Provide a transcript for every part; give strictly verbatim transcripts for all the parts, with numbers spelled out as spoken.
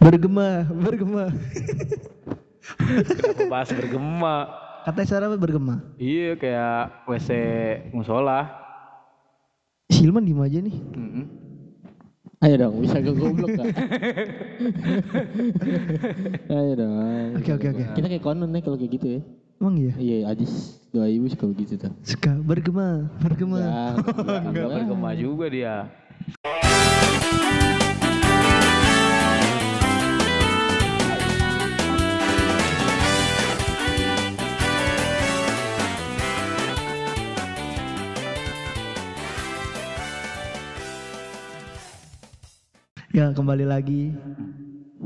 Bergema, bergema. Kenapa bahas bergema? Katanya Sarah bergema. Iya, kayak W C musola. Si Hilman diem aja nih. Mm-hmm. Ayo dong, bisa gak goblok gak? Ayo dong. Oke oke oke. Kita kayak Conan nih kalau kayak gitu ya. Emang iya? Iya, Adis doa ibu suka begitu tuh. Suka bergema, bergema. Nah, enggak, enggak bergema juga dia. Ya kembali lagi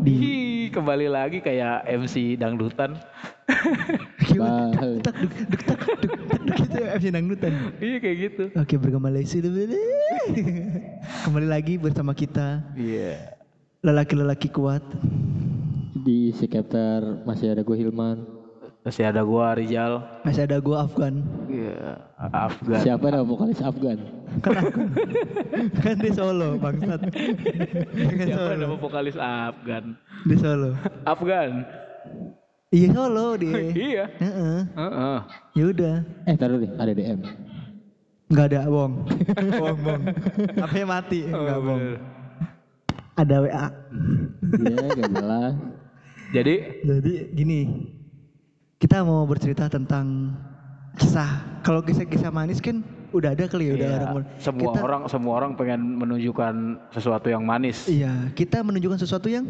di Hii, kembali lagi kayak M C Dangdutan. Duk duk duk duk duk gitu M C Dangdutan. Iya kayak gitu. Oke, berkembali lagi. Kembali lagi bersama kita. Iya. Lelaki-lelaki kuat. Di Sekretar masih ada gue Hilman. Masih ada gue Rizal. Masih ada gue Afgan. Iya, Afgan. Siapa nama vokalis Afgan? Kan, kan di Solo bangsat. Siapa nama vokalis Afgan? Di Solo. Afgan. Iya Solo dia. Iya. Heeh. Heeh. Ya udah. Eh taruh deh, ada D M. Enggak ada, bohong. Bohong, bohong. H P-nya mati, enggak oh, bohong. Ada W A. Iya, enggak salah. Jadi, jadi gini. Kita mau bercerita tentang kisah. Kalau kisah-kisah manis kan udah ada kali ya, udah iya, orang semua kita, orang semua orang pengen menunjukkan sesuatu yang manis. Iya, kita menunjukkan sesuatu yang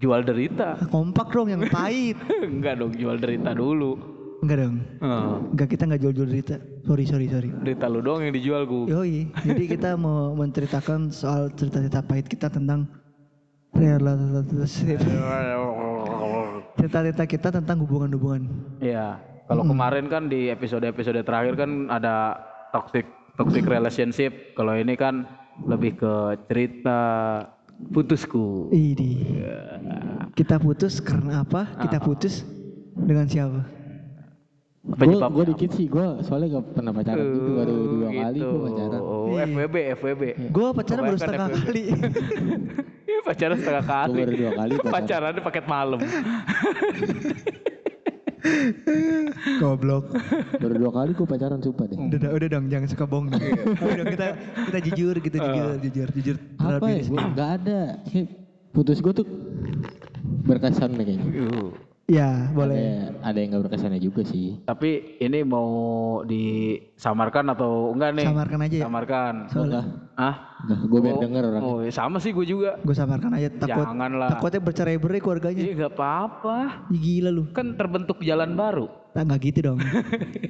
jual derita. Kompak dong yang pahit. Enggak dong, jual derita dulu. Enggak dong. Uh. Enggak, kita enggak jual-jual derita. Sorry, sorry, sorry. Derita lu doang yang dijual gue. Yoi. Jadi kita mau menceritakan soal cerita-cerita pahit kita tentang cerita-cerita kita tentang hubungan-hubungan. Iya. Kalau hmm. kemarin kan di episode-episode terakhir kan ada toxic toxic relationship. Kalau ini kan lebih ke cerita putusku. Idi. Kita putus karena apa? Kita putus dengan siapa? Penyebab gue dikit sih, gue soalnya gak pernah pacaran uh, gitu, baru dua gitu. kali gue pacaran. Oh, F W B, F W B. Gue pacaran baru setengah F W B. Kali. Iya pacaran setengah kali. Baru dua kali pacaran. Pacaran paket malam. Goblok. Baru dua kali gue pacaran, sumpah deh. Udah, udah dong, jangan suka bohong. Udah, kita kita jujur, kita jujur, uh. jujur, jujur. Apa ya? Gue nggak ada. Putus gue tuh berkesan nih kayaknya. Uh. Ya, boleh. Ada, ada yang nggak berkesannya juga sih. Tapi ini mau disamarkan atau enggak nih? Samarkan aja. Ya? Samarkan. Soalnya. Ah? Nah, gue biar oh, denger orangnya. Oh, sama sih gue juga. Gue samarkan aja. Takut, janganlah. Takutnya bercerai-berai keluarganya. Iya nggak apa-apa. Ya, gila lu. Kan terbentuk jalan baru. Nah nggak gitu dong.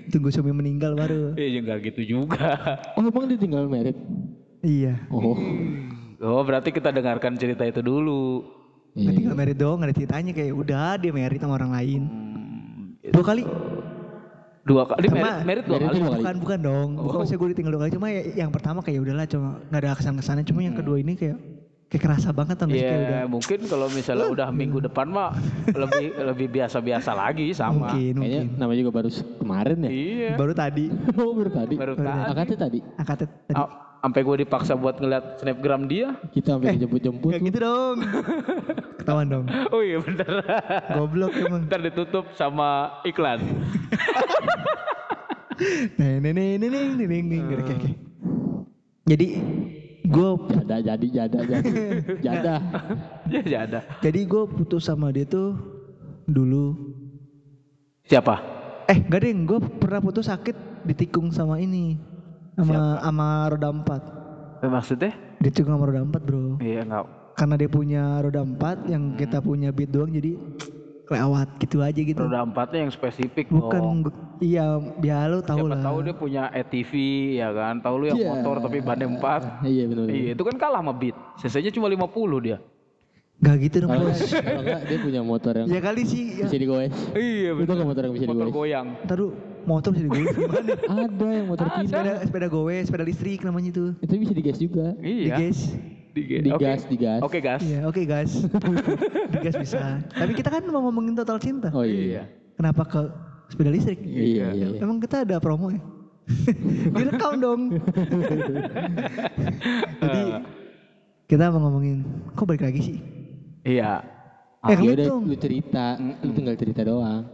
Tunggu suami meninggal baru. Iya nggak gitu juga. Oh emang ditinggal merit? Iya. Oh. Oh berarti kita dengarkan cerita itu dulu. Nanti gak married doang, gak ada ceritanya, kayak udah dia married sama orang lain. Hmm, dua kali? Dua kali? Dia married, married dua kali? Bukan, bukan dong. Oh. Bukan, maksudnya gue ditinggal dua kali, cuma yang pertama kayak udahlah, cuma gak ada kesan-kesannya. Cuma yang kedua ini kayak kayak kerasa banget kan. Iya, yeah, mungkin kalau misalnya udah minggu depan mah lebih lebih biasa-biasa lagi sama. Mungkin, kayaknya mungkin. Namanya juga baru kemarin ya? Iya. Baru tadi. Oh baru tadi? Baru tadi. Akadnya tadi? Akadnya tadi. Oh. Sampai gue dipaksa buat ngeliat snapgram dia. Kita sampai eh, jemput-jemput. Gak gitu dong. Ketahuan dong. Oh iya bentar. Goblok emang. Ntar ditutup sama iklan. Neneng-neneng-neneng-neneng. Oke oke. Jadi gue. Jada jadi jada jadi. Jada. Ya jada. Jadi gue putus sama dia tuh dulu. Siapa? Eh gak deng, gue pernah putus sakit ditikung sama ini. Sama sama roda empat. Maksudnya? Dia juga sama roda empat bro. Iya enggak. Karena dia punya roda empat yang hmm. kita punya beat doang, jadi kelewat gitu aja gitu. Roda empatnya yang spesifik. Bukan dong. Iya biar lu tahu lah. Siapa tahu dia punya A T V ya kan. Tahu lu yang yeah. motor tapi bannya empat. Iya benar. Iya itu kan kalah sama beat. C C-nya cuma lima puluh dia. Gak gitu dong bos. Kalau enggak dia punya motor yang. Ya kali sih. Bisa digoes. Iya betul. Itu motor yang bisa digoes. Motor goyang. Taruh. Motor bisa digoes gimana? Ada yang motor ah, kita. Sepeda, sepeda goes, sepeda listrik namanya itu. Itu bisa digas juga. Iya. Digas. Digas, digas. Okay. digas. Oke okay, gas. Iya, oke okay, gas. Digas bisa. Tapi kita kan mau ngomongin total cinta. Oh iya. Kenapa ke sepeda listrik? Iya. iya. Emang kita ada promo ya? Gue rekam dong. Jadi kita mau ngomongin, kok balik lagi sih? Iya. Ah, ya udah lu cerita, lu tinggal cerita doang.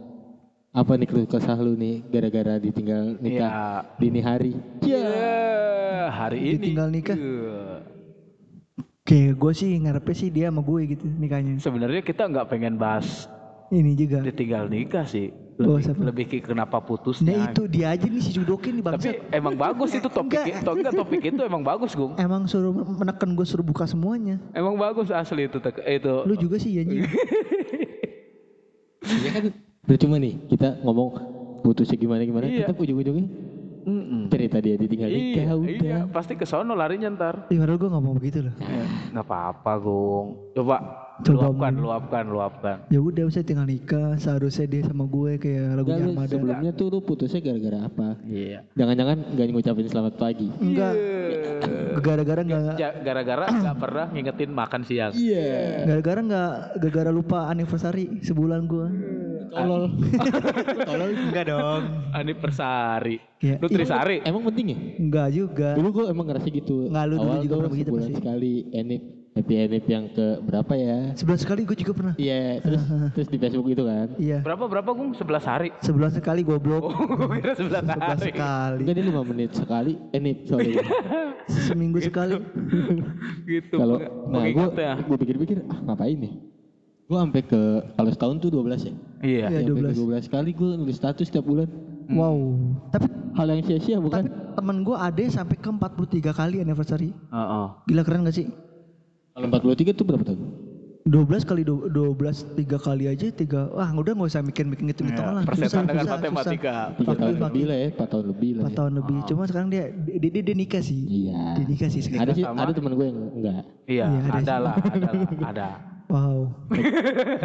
Apa nih keluh kesah lu nih gara-gara ditinggal nikah ya. Dini hari? Iya, yeah. Hari ini ditinggal nikah. Yeah. Oke, gue sih ngarepnya sih dia sama gue gitu nikahnya. Sebenarnya kita nggak pengen bahas ini juga. Ditinggal nikah sih. Lebih, lebih ke kenapa putusnya. Nah itu dia aja nih si judokin nih bangsat. Tapi emang bagus itu topiknya. Enggak, topik itu emang bagus, Gung. Emang suruh menekan gue suruh buka semuanya. Emang bagus asli itu itu. Lu juga sih janji. Iya kan udah cuma nih kita ngomong putusnya gimana gimana iya. Tetap ujung-ujungnya mm-mm. Cerita dia ditinggal nikah iya, udah. Iya, pasti ke sono larinya ntar. Iya, padahal gue ngomong begitu loh. Enggak apa-apa, Gung. Coba luapkan, luapkan, luapkan. Ya udah, saya tinggal nikah. Seharusnya dia sama gue kayak lagunya Armada. Sebelumnya tuh lu putusnya gara-gara apa? Iya. Yeah. Jangan-jangan nggak ngucapin selamat pagi? Enggak. Yeah. Gara-gara nggak. Gara-gara nggak pernah ngingetin makan siang. Iya. Yeah. Gara-gara nggak, gara-gara lupa anniversary sebulan gue. Tolol. Tolol enggak dong. Anniversary. Yeah. Nutrisari. Emang penting ya? Enggak juga. Dulu gue emang ngerasa gitu. Nggak, lu dulu juga pernah begitu pasti. Sekali enip. Happy Endip yang ke berapa ya? sebelas kali gue juga pernah. Iya, yeah, terus terus di Facebook itu kan. Iya. Yeah. Berapa berapa Gung? sebelas hari. sebelas kali gue blok. Oh, kira sebelas hari. sebelas kali. Jadi lima menit sekali Endip sorry. Seminggu gitu. Sekali. Gitu. Kalau nah gue gue pikir-pikir ah ngapain nih? Gue sampai ke kalau setahun tuh dua belas ya. Iya, yeah, dua belas. dua belas kali gue nulis status tiap bulan. Hmm. Wow. Tapi hal yang sia-sia bukan? Tapi temen gue Ade sampai ke empat puluh tiga kali anniversary. Heeh. Uh-uh. Gila keren gak sih? Kalau empat puluh tiga itu berapa tahun? dua belas kali dua belas tiga kali aja tiga. Wah, udah enggak usah mikir-mikir hitung-hitungan ya, lah. Persetan dengan matematika. tiga tahun lebih lah ya, empat tahun lebih lah. empat tahun lebih. Oh. Cuma sekarang dia dia, dia, dia nikah sih. Iya. Dia nikah sih sekarang. Ada sih, ada teman gue yang enggak. Iya, ya, ada adalah, adalah, ada. Wow.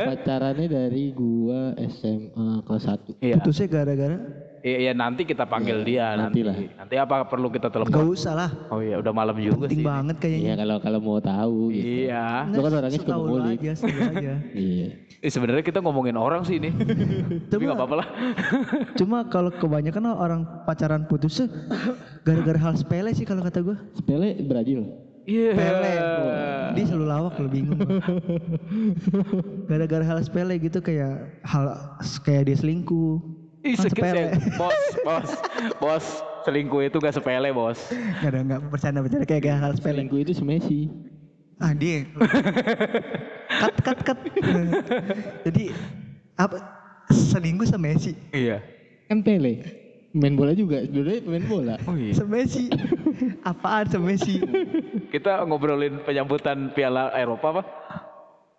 Pacarannya dari gua S M A kelas satu. Iya. Putusnya gara-gara iya, ya, nanti kita panggil ya, dia nanti. Nantilah. Nanti apa perlu kita telepon? Gak usah lah. Oh iya, udah malam juga penting sih. Penting banget kayaknya. Iya, kalau kalau mau tahu gitu. Iya. Lu kan orangnya suka ngulik. Iya, aja. Iya. Eh, sebenarnya kita ngomongin orang sih ini. Tapi enggak apa-apa lah. Cuma kalau kebanyakan orang pacaran putus gara-gara hal sepele sih kalau kata gua. Sepele Brazil. Iya. Yeah. Sepele. Dia selalu lawak lu bingung. Gara-gara hal sepele gitu kayak hal kayak dia selingkuh. Ih, sepele. Bos, bos, bos, selingkuh itu gak sepele, bos. Gak ada, gak bercanda-bercanda kayak gak hal sepele. Selingkuh itu semesi. Ah, dia. Cut, cut, cut. Jadi, apa, selingkuh semesi. Iya. Kan pele. Main bola juga, dulu main bola. Oh iya. Semesi. Apaan semesi? Kita ngobrolin penyambutan Piala Eropa apa?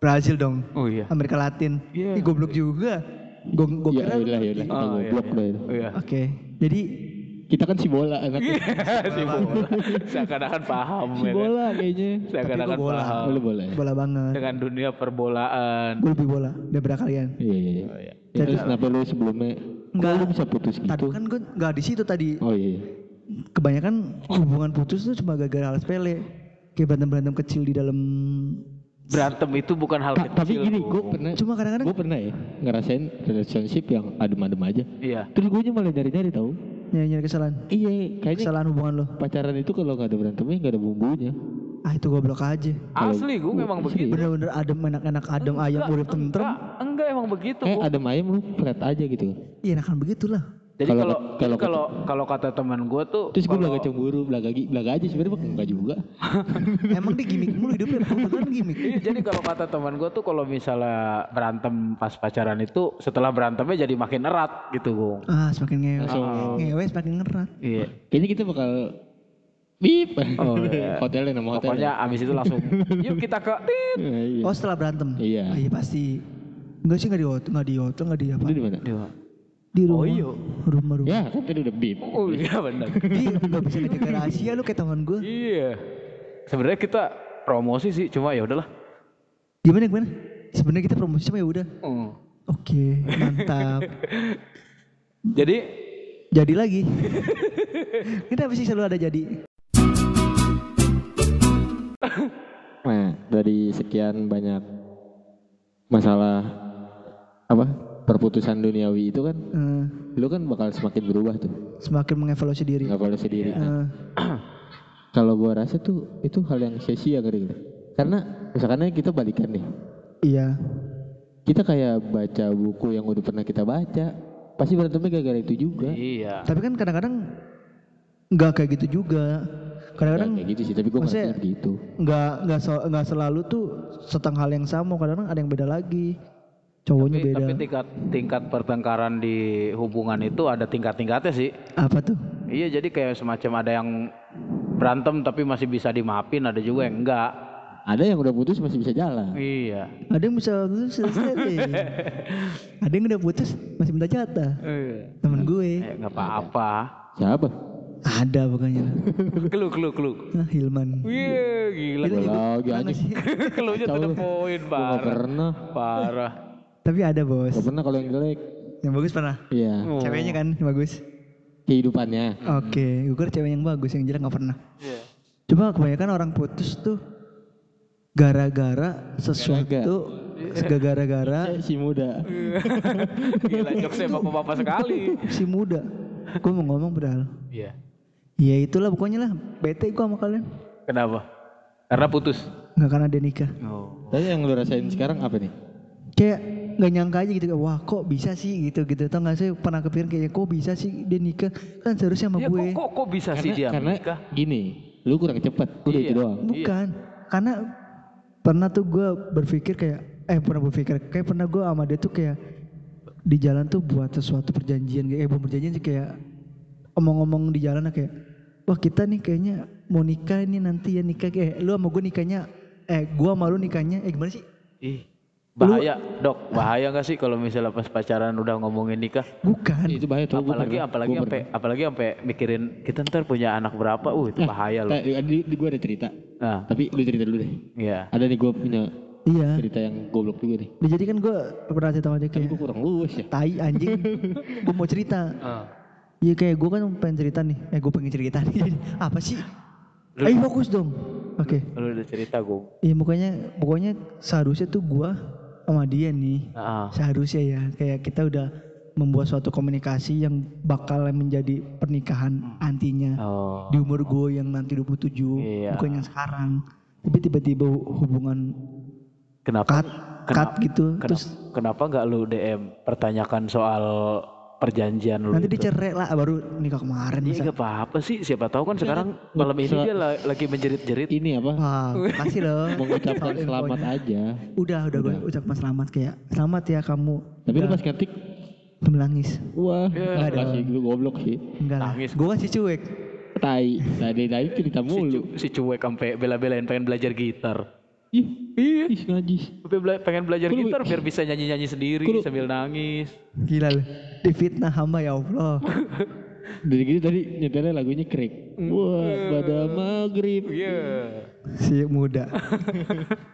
Brazil dong. Oh iya. Amerika Latin. Iya. Yeah. Ih, goblok juga. Gue gue kira ya, ya, kita gue blok lah itu. Oke, jadi kita kan si bola anaknya. Si bola. Seakan-akan paham. Si bola kayaknya. Seakan-akan paham. Bola bola. Bola banget. Dengan dunia perbolaan. Gue lebih bola daripada kalian. Iya iya. Oh, iya. Ya, terus kenapa lu sebelumnya? Enggak. Lu bisa putus gitu. Tadi kan gue nggak di situ tadi. Oh iya. Kebanyakan hubungan putus tuh cuma gara-gara hal sepele. Kayak berantem-berantem kecil di dalam. Berantem itu bukan hal Ka- kecil. Tapi gini, gue pernah. Cuma kadang-kadang gue pernah ya ngerasain relationship yang adem-adem aja. Iya. Terus gue malah nyari-nyari tau. Nyari-nyari kesalahan. Iya, kayaknya kesalahan hubungan lo. Pacaran itu kalau nggak ada berantemnya nggak ada bumbunya. Ah itu goblok aja. Asli gue memang begitu. Bener-bener adem, enak-enak adem enggak, ayam urip tentrem. Enggak, enggak emang begitu. Eh adem ayam lu flat aja gitu. Iya, enakan begitulah. Jadi kalau kalau kalau kalau kata teman gue tuh terus gue belaga cemburu, belaga belaga aja sebenarnya enggak juga. Emang dia gimmick mulu hidupnya, beneran gimmick. Jadi kalau kata teman gue tuh kalau misalnya berantem pas pacaran itu setelah berantemnya jadi makin erat gitu, Gung. Ah, semakin ngewe. Oh. Ngewe semakin erat. Iya. Kayaknya kita bakal bip. Oh, iya. Hotelnya nama hotel. Pokoknya abis itu langsung yuk kita ke tit. Oh, setelah berantem. Iya. Oh, iya pasti. Enggak sih enggak di hotel, enggak di hotel, enggak di apa. Di mana? Di di rumah, oh iya. Rumah, rumah. Ya kan tadi udah bip. Oh iya benar. Iya nggak bisa ngejaga rahasia lu kayak teman gue. Iya. Sebenarnya kita promosi sih, cuma ya udahlah. Gimana gimana? Sebenarnya kita promosi cuma ya udah. Mm. Oke, mantap. Jadi, jadi lagi. Kenapa sih selalu ada jadi? Nah dari sekian banyak masalah apa? Perputusan duniawi itu kan, uh, lu kan bakal semakin berubah tuh. Semakin mengevaluasi diri. Mengevaluasi diri. Uh, nah. Kalau gua rasa tuh itu hal yang sia-sia gitu. Karena misalkan kita balikan nih. Iya. kita kayak baca buku yang udah pernah kita baca, pasti berantemnya gara-gara itu juga. Iya. Tapi kan kadang-kadang nggak kayak gitu juga. Kadang-kadang kayak gitu sih, tapi gue ngerasa gitu. Nggak nggak nggak selalu tuh setengah hal yang sama. Kadang-kadang ada yang beda lagi. Cowoknya tapi, beda. Tapi tingkat tingkat pertengkaran di hubungan itu ada tingkat-tingkatnya sih. Apa tuh? Iya, jadi kayak semacam ada yang berantem tapi masih bisa dimaafin, ada juga yang enggak. Ada yang udah putus masih bisa jalan. Iya. Ada yang bisa putus selesai. Ada yang udah putus masih minta jatah. Iya. Temen gue. Eh, gak apa-apa. Siapa? Ada pokoknya. Kelu kelu kelu. Nah, Hilman. Wih, gila. Lagi anjing. Kelunya tuh poin parah. Gak pernah. Parah. Tapi ada, Bos. Gak pernah kalau yang jelek. Yang bagus pernah? Iya. Oh. Ceweknya kan yang bagus. Kehidupannya. Oke, okay. Gue cewek yang bagus, yang jelek gak pernah. Iya. Yeah. Cuma kebanyakan orang putus tuh gara-gara sesuatu, gara-gara si muda. Gila, jokesnya bapak-bapak sekali. Si muda. Gue mau ngomong padahal. Iya. Ya itulah pokoknya lah, bete gue sama kalian. Kenapa? Karena putus? Enggak, karena dia nikah. Oh. Tapi yang lu rasain sekarang apa nih? Kayak enggak nyangka aja gitu. Wah, kok bisa sih gitu-gitu. Tau enggak sih, pernah kepikiran kayaknya kok bisa sih dia nikah? Kan seharusnya sama ya, gue. Kok, kok kok bisa karena, sih dia karena nikah? Karena gini, lu kurang cepet. Udah iya, itu doang. Bukan. Iya. Karena pernah tuh gue berpikir kayak eh pernah berpikir kayak pernah gue sama dia tuh kayak di jalan tuh buat sesuatu perjanjian kayak eh bukan perjanjian sih kayak omong-omong di jalan kayak wah kita nih kayaknya mau nikah ini nanti ya nikah kayak eh, lu sama gue nikahnya eh gue sama lu nikahnya eh gimana sih ih bahaya lu, dok bahaya nggak sih kalau misalnya pas pacaran udah ngomongin nikah bukan itu bahaya tuh apalagi gue apalagi sampai apalagi sampai mikirin kita ntar punya anak berapa uh itu nah, bahaya loh di, di gue ada cerita. Nah. Tapi lu cerita dulu deh. Iya. Ada nih gue punya iya. Cerita yang goblok juga nih. Jadi kan gue pernah cerita sama dia kayak. Tapi gue kurang luwes ya. Tai anjing. Gue mau cerita. Iya uh. Kayak gue kan pengen cerita nih. Eh gue pengen cerita nih. Apa sih? Lu, Ayo fokus dong. Oke. Okay. Lu udah cerita gue. Iya pokoknya pokoknya seharusnya tuh gue sama dia nih. Uh. Seharusnya ya kayak kita udah membuat suatu komunikasi yang bakal menjadi pernikahan nantinya oh. Di umur gue yang nanti dua puluh tujuh iya. Bukan yang sekarang tapi tiba-tiba hubungan kenapa cut, kenapa, cut gitu kenapa, terus kenapa nggak lu D M pertanyakan soal perjanjian lu nanti dicerai lah baru nikah kemarin iya nggak apa-apa sih siapa tahu kan sekarang nah, malam ini dia lagi menjerit-jerit ini apa wah makasih loh mengucapkan selamat aja udah udah, udah. Gue ucapkan selamat kayak selamat ya kamu tapi lu pas ketik menangis. Wah, enggak ada. Masih gitu goblok sih. Enggak lah. Gue kan si cuek. Tai, tadi tadi cerita mulu. Si cuek sampai bela-belain pengen belajar gitar. Ih, iya, ngajis. Pengen belajar gitar biar bisa nyanyi-nyanyi sendiri sambil nangis. Gila lu. Difitnah hamba ya Allah. Dari gitu tadi nyetelnya lagunya Krik. Wah, pada maghrib. Iya. Si muda.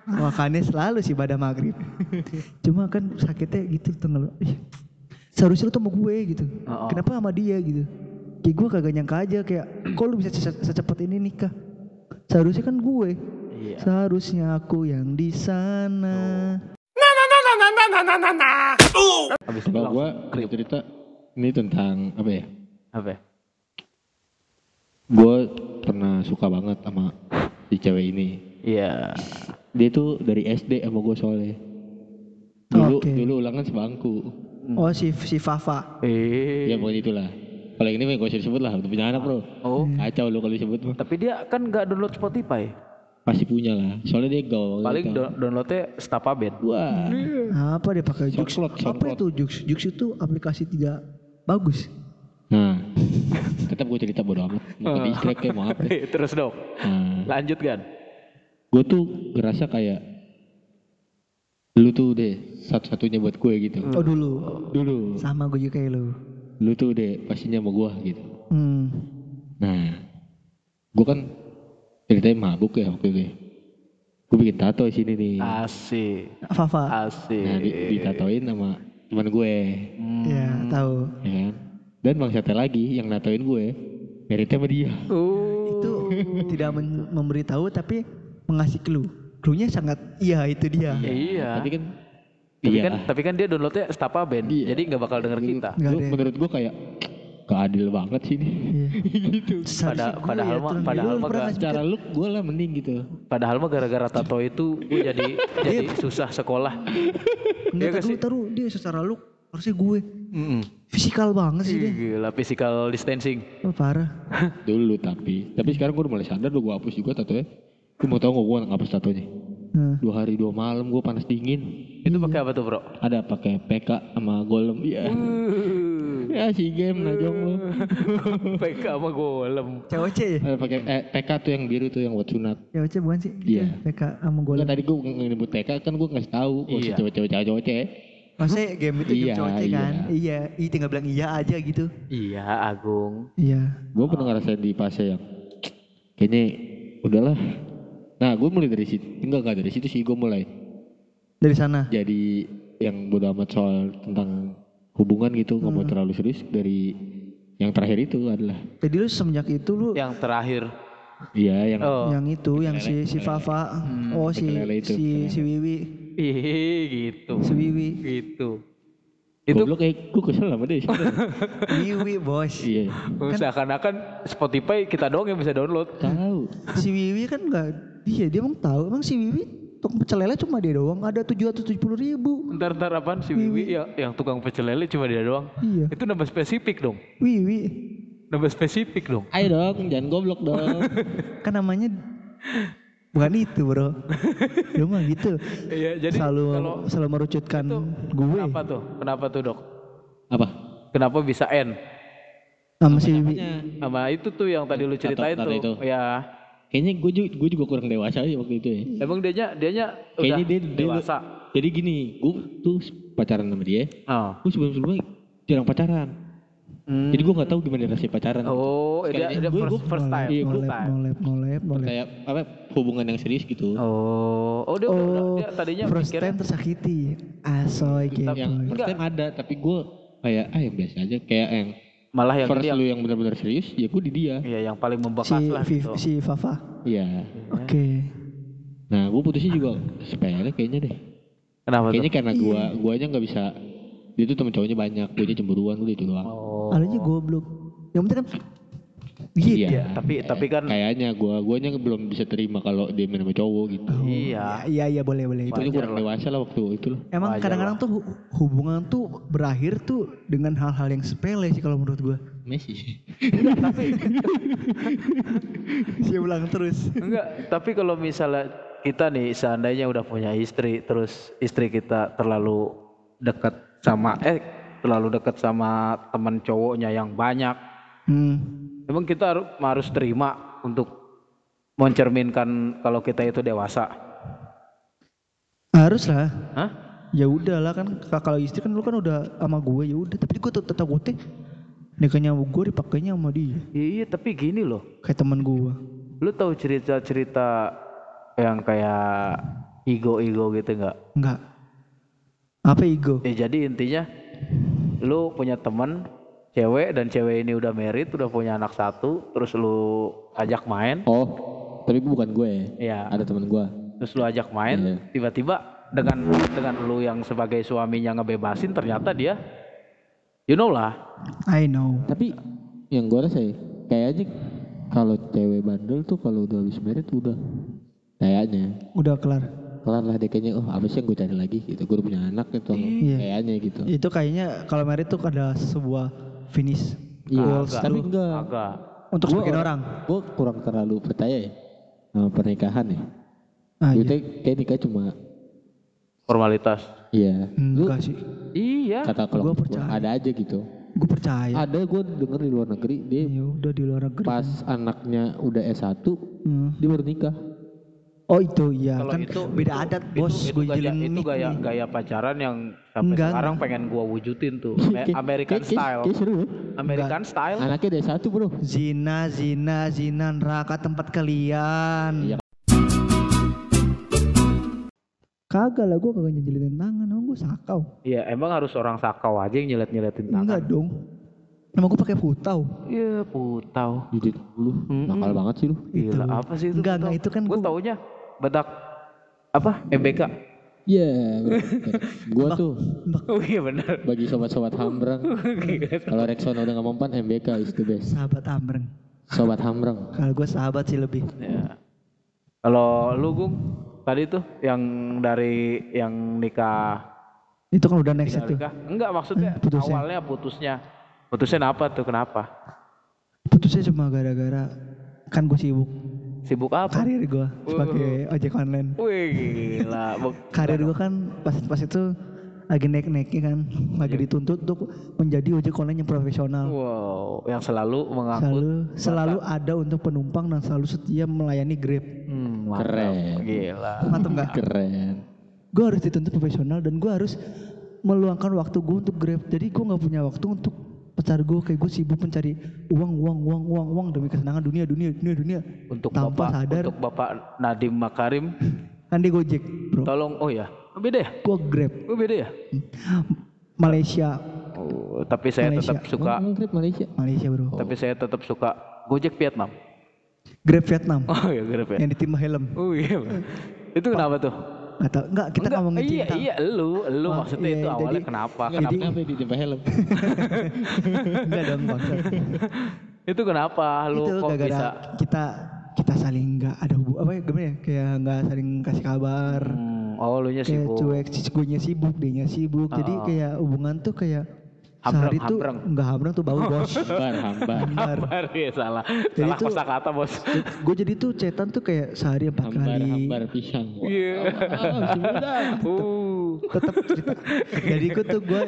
Makanya selalu sih pada maghrib. Cuma kan sakitnya gitu tenggelam. Seharusnya lu tuh sama gue gitu. Oh, oh. Kenapa sama dia gitu? Kayak gue kagak nyangka aja kayak kok lu bisa secepat ini nikah. Seharusnya kan gue. Iya. Seharusnya aku yang di sana. Nah nah nah nah nah nah nah nah. Habis itu gue cerita ini tentang apa ya? Apa ya? Gue pernah suka banget sama si cewek ini. Iya. Yeah. Dia tuh dari S D sama gue soalnya. Dulu okay. Dulu ulangan sebangku. Oh si si Fafa. Eh. Ya bukan itulah. Kalau ini mah gue usah disebut lah, punya anak bro. Oh. Kacau lu kalau disebut mah. Tapi dia kan enggak download Spotify. Pasti punya lah. Soalnya dia gaul. Paling do- downloadnya Stapabet. Wah. Nah, apa dia pakai Juxlock? Apa itu Jux? Jux itu aplikasi tidak bagus. Nah. Tetap gue cerita bodo amat. Mau di-track kayak mau apa. Terus dong. Nah. Lanjut kan. Gue tuh ngerasa kayak lu tuh deh satu-satunya buat gue gitu. Oh dulu, dulu. Sama gue juga kayak lu. Lu tuh deh pastinya sama gue gitu. Hmm. Nah, gue kan ceritanya mabuk ya waktu itu. Gue bikin tato di sini nih. Asik. Fafa. Asik. Nah, ditatoin sama teman gue. Iya, hmm. Tahu. Ya kan? Dan bang satu lagi yang natoin gue, meritnya sama dia. Oh. Itu tidak men- memberitahu tapi mengasih clue. Dulunya sangat iya itu dia. Ya, iya. Tapi kan tapi iya. Kan tapi kan dia downloadnya Stapabet. Iya. Jadi enggak bakal denger kita. Gak lu, menurut gua kayak keadil banget sih ini. Iya. Gitu. Pada, padahal ya, mah padahal mah secara look gue lah mending gitu. Padahal mah gara-gara tato itu gue jadi jadi susah sekolah. Enggak kasih taruh dia secara look harusnya gue. Mm-mm. Fisikal banget sih dia. Gila, physical distancing. Oh, parah. Dulu tapi tapi sekarang gue udah mulai sadar, udah gue hapus juga tatonya. Lu mau tau gak gue ngapus tatonya? Hmm. Dua hari dua malam gue panas dingin. Itu pakai apa tuh, bro? Ada pakai P K sama Golem. Iya. Uh. Ya si game najong lu. P K sama Golem. C O C ya? Pakai eh, P K tuh yang biru tuh yang buat sunat. C O C bukan sih? Iya. P K sama Golem. Nah, tadi gue nyebut P K kan gue ngasih tahu. Oh, iya. C O C C O C. Maksudnya game itu iya, C O C kan? Iya. Iya. Tinggal bilang iya aja gitu. Iya, Agung. Iya. Gue pernah oh. ngerasain di fase yang kayaknya udahlah. Nah, gue mulai dari situ, enggak enggak dari situ sih gue mulai. Dari sana? Jadi yang bodo amat soal tentang hubungan gitu, hmm. gak mau terlalu serius dari yang terakhir itu adalah. Jadi lu semenjak itu lu? Yang terakhir? Iya, yang oh. yang itu, yang si si Fafa, hmm. oh si itu, si si Wiwi. Iya gitu. Si Wiwi. Gitu. Itu goblok kayak gue kesel sama dia. Wiwi bos. Iya. Seakan-akan Spotify kita doang yang bisa download. Tahu. Si Wiwi kan gak. Iya dia emang tahu, emang si Wiwi tukang pecel lele cuma dia doang, ada tujuh ratus tujuh puluh ribu. Ntar ntar apaan si Wiwi, Wiwi. Ya, yang tukang pecel lele cuma dia doang. Iya. Itu nambah spesifik dong. Wiwi. Nambah spesifik dong. Ayo dong, jangan goblok dong. Kan namanya bukan itu bro. Cuma gitu. Iya jadi selalu kalau selalu merucutkan itu, gue. Kenapa tuh? Kenapa tuh dok? Apa? Kenapa bisa N? Sama si Wiwi. Sama itu tuh yang tadi lu ceritain tuh. Itu. Ya. Kayaknya gue juga, gue juga kurang dewasa aja waktu itu ya. Emang dianya, dianya udah dia, dewasa. Dia, jadi gini, gue tuh pacaran sama dia. Oh. Gue sebelum-sebelumnya jarang pacaran. Hmm. Jadi gue nggak tahu gimana rasanya pacaran. Oh, dia, dia gue, first, gue, first time. Iya, gue molep, molep, molep. Kayak apa? Hubungan yang serius gitu. Oh, oh dia, oh, udah, dia tadinya first time tersakiti. Asoy gitu. Yang first time ada, tapi gue kayak ah yang biasa aja, kayak yang malah yang first lu yang benar-benar serius ya gue di dia. Iya yang paling membekas si, lah gitu. Si Fafa. Iya. Oke. Okay. Nah gue putusnya juga sepele kayaknya deh. Kenapa kayaknya tuh? Karena gue gue aja nggak bisa. Dia tuh temen cowoknya banyak, gue aja cemburuan gue itu doang. Oh. Alanya goblok. Yang penting kan. Iya. Ya, tapi kayak, tapi kan. Kayaknya gue gue aja belum bisa terima kalau dia main sama cowok gitu. Oh, iya. Iya iya boleh boleh. Itu kurang dewasa lah waktu itu. Emang wajar kadang-kadang lah. Tuh hubungan tuh berakhir tuh dengan hal-hal yang sepele sih kalau menurut gue. Messi. Tapi. Saya ulang terus. Enggak. Tapi kalau misalnya kita nih seandainya udah punya istri, terus istri kita terlalu dekat sama eh terlalu dekat sama teman cowoknya yang banyak. Hmm. Emang kita harus terima untuk mencerminkan kalau kita itu dewasa. Harus lah. Hah? Ya udahlah kan kalau istri kan lu kan udah sama gue ya udah. Tapi gue tetap gue nikahnya gue dipakainya sama dia. Iya tapi gini loh. Kayak teman gue. Lu tahu cerita-cerita yang kayak ego-ego gitu nggak? Nggak. Apa ego? Ya, jadi intinya lu punya teman. Cewek dan cewek ini udah married, udah punya anak satu, terus lu ajak main. Oh, tapi bukan gue ya. Ada teman gue. Terus lu ajak main, yeah. Tiba-tiba dengan dengan lu yang sebagai suaminya ngebebasin, ternyata dia, you know lah. I know. Tapi yang gue rasa kayak aja kalau cewek bandel tuh kalau udah habis married udah kayaknya. Udah kelar. Kelar lah deh kayaknya, oh abisnya gue cari lagi gitu, gue udah punya anak gitu, yeah. Kayaknya gitu. Itu kayaknya kalau married tuh ada sebuah finish. Iya, tapi enggak. Agak. Untuk sebagian orang. Gue kurang terlalu percaya ya sama pernikahan ya. Ah, iya. Kayak nikah cuma formalitas. Iya. Lu sih. Iya. Kata kalau ada aja gitu. Gue percaya. Ada gue denger di luar negeri dia. Ya udah di luar negeri. Pas kan. Anaknya udah S satu, hmm. dia baru nikah. Oh itu ya kalo kan itu, beda itu, adat bos gue jelasin itu gaya gaya pacaran yang sampai enggak, sekarang enggak. Pengen gue wujudin tuh American kaya, style kaya seru, American enggak. Style anaknya dari satu bro zina zina zina neraka tempat kalian ya. Kagak lah gue kagak nyelidikin tangan emang gue sakau iya emang harus orang sakau aja yang nyelet nyeletin tangan enggak dong emang gue pakai putau iya putau judit lu mm-hmm. Nakal banget sih lu gila apa sih itu enggak enggak itu kan gue taunya bedak apa M B K Iya, yeah, gue tuh oh, iya bener. Bagi sobat-sobat Hambreng kalau Rexona udah gak mempan, M B K is the best. Sahabat Hambreng. Sobat Hambreng. Kalau gue sahabat sih lebih ya. Kalau lu Gung, tadi tuh yang dari yang nikah itu kan udah next itu. Enggak maksudnya putusnya. Awalnya putusnya Putusnya apa tuh, kenapa? Putusnya cuma gara-gara kan gue sibuk. Sibuk apa? Karir gue sebagai uh, ojek online. Wih gila. Karir gue kan pas-pas itu lagi naik-naiknya kan, lagi dituntut untuk menjadi ojek online yang profesional. Wow, yang selalu mengangkut. Selalu, selalu ada untuk penumpang dan selalu setia melayani Grab. Hmm, keren. Gila. Mantap nggak? Keren. Gue harus dituntut profesional dan gue harus meluangkan waktu gue untuk Grab. Jadi gue nggak punya waktu untuk pacar gue, kayak gue sibuk mencari uang, uang, uang, uang, uang demi kesenangan dunia, dunia, dunia, dunia. Untuk tanpa bapak, sadar. Untuk bapak Nadiem Makarim. Andi Gojek, bro. Tolong, oh ya, beda ya. Gue Grab. Gue beda ya. Malaysia. Oh, tapi saya Malaysia. Tetap suka. Memang Grab Malaysia. Malaysia bro. Oh. Tapi saya tetap suka Gojek Vietnam. Grab Vietnam. Oh iya Grab Vietnam. Yang ditimpa helm. Oh iya. Itu pa- kenapa tuh? Atau enggak kita enggak, ngomongin iya, cinta. Iya, iya, lu, lu oh, maksudnya iya, itu iya, awalnya jadi, kenapa? Kenapa sampai ditimpa helm? Enggak dong, maksud. Itu kenapa lu itu kok bisa kita kita saling enggak ada hubungan apa ya gimana ya? Kayak enggak saling kasih kabar. Hmm, oh, lu nya sibuk. Kayak cuek, gue nya sibuk, dia nya sibuk. Oh. Jadi kayak hubungan tuh kayak Hambreng, sehari hambreng. Tuh enggak hambreng tuh bau bos. Hambar, hambar. Hambar. Hambar ya salah. Jadi salah kosakata bos. Gue jadi tuh cetan tuh kayak sehari empat hambar, kali. Hambar, hambar pisang. Iya. Uh. Tetap cerita. Jadi gue tuh gue,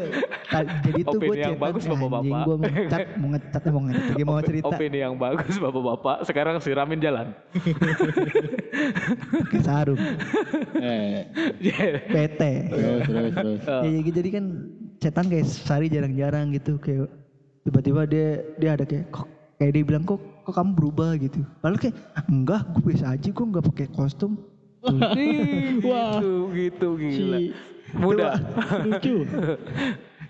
jadi tuh gue cetan. Opini yang bagus bapak-bapak. Gue mengecat, mengecat, mengecat. Gue mau cerita. Opini yang bagus bapak-bapak. Sekarang siramin jalan. Pakai sarung. P T. Terus, terus. Jadi kan cetan kayak sehari jarang-jarang gitu, kayak tiba-tiba dia dia ada kayak kok kayak dia bilang kok kok kamu berubah gitu. Lalu kayak enggak, gue biasa aja, gue enggak pakai kostum. Wah, gitu, gitu gila. Si, mudah, lucu.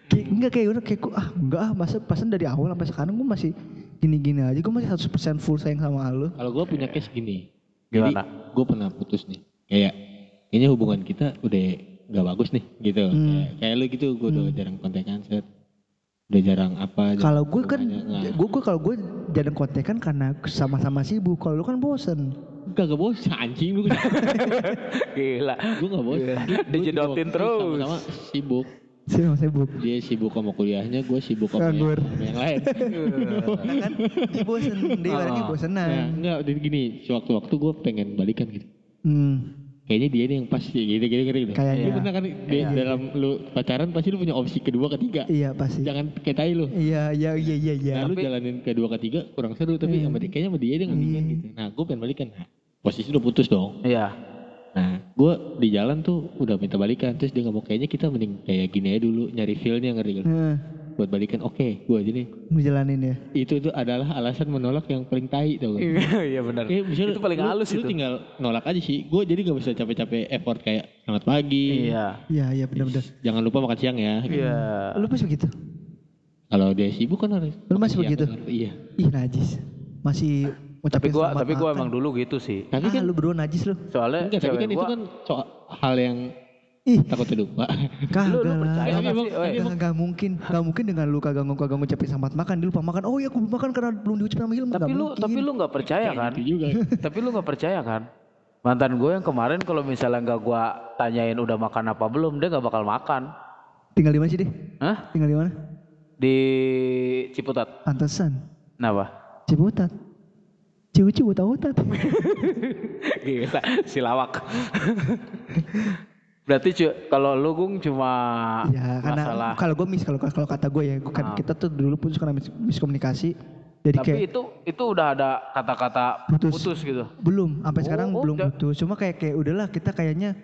Kayak, enggak kayak udah kayak ah enggak ah masa pasan dari awal sampai sekarang gue masih gini-gini aja, gue masih seratus persen full sayang sama lo. Kalau gue punya case gini. Gimana? Jadi gue pernah putus nih. Kayak ini hubungan kita udah gak bagus nih gitu. Hmm. Kayak lu gitu gue udah hmm. jarang kontekan set. Udah jarang apa. Kalau gue kan gue gue kalau gue jarang kontekan karena sama-sama sibuk. Kalau lu kan bosen. Kagak bosen anjing lu. Gila. Gue gak bosen. Dijedotin terus. Sama-sama sibuk. Sibuk sibuk. Dia sibuk sama kuliahnya, gue sibuk sama yang, sama yang lain. Nah kan dia bosen, dia orangnya bosenan. Nah, enggak, jadi gini, sewaktu-waktu gue pengen balikan gitu. Hmm. Kayaknya dia nih yang pasti gitu-gitu gitu. Kayaknya. Lu pernah kan di iya, dalam iya. Lu pacaran pasti lu punya opsi kedua ketiga. Iya pasti. Jangan kayak tai lu. Iya iya iya iya. iya. Nah, lu tapi, jalanin kedua ketiga kurang seru tapi iya. sama dia, kayaknya sama dia dia mendingan iya. gitu. Nah, gue pengen balikan. Nah, posisi udah putus dong. Iya. Nah, gue di jalan tuh udah minta balikan terus dia enggak mau, kayaknya kita mending kayak gini aja dulu nyari feel-nya ngeri gitu. Nah. Buat balikan oke okay, gue aja nih menjalanin ya itu itu adalah alasan menolak yang paling tai tau gak? Iya benar eh, itu paling halus itu lu tinggal nolak aja sih gue jadi gak bisa capek-capek effort kayak selamat pagi iya iya iya benar-benar jangan lupa makan siang ya iya gitu. Lu masih begitu kalau dia sibuk kan harus lu masih begitu kan? Iya ih najis masih tapi gue tapi gue emang dulu gitu sih tapi ah, kan lu berdua najis lu soalnya enggak, tapi kan gua... itu kan soal hal yang ih takutnya lupa. Kagak lah. Kagak mungkin. Kagak mungkin dengan lu kagak ngomong kagak ngucapin selamat makan, dia lupa makan. Oh iya aku belum makan karena belum diucapin sama Hilman. Tapi lu mungkin. Tapi lu enggak percaya kan? Tapi lu enggak percaya kan? Mantan gue yang kemarin kalau misalnya enggak gue tanyain udah makan apa belum, dia enggak bakal makan. Tinggal di mana sih deh? Hah? Tinggal di mana? Di Ciputat. Pantesan. Kenapa? Ciputat. Ciu-ciu tahu tat. Gila, silawak. Berarti cu- kalau lu Gung cuma ya, karena masalah. Kalau gue mis kalau kalau kata gue ya, kan nah. Kita tuh dulu putus karena mis- miskomunikasi. Jadi tapi kayak, itu itu udah ada kata-kata putus, putus gitu. Belum, sampai oh, sekarang oh, belum udah. Putus. Cuma kayak kayak udahlah kita kayaknya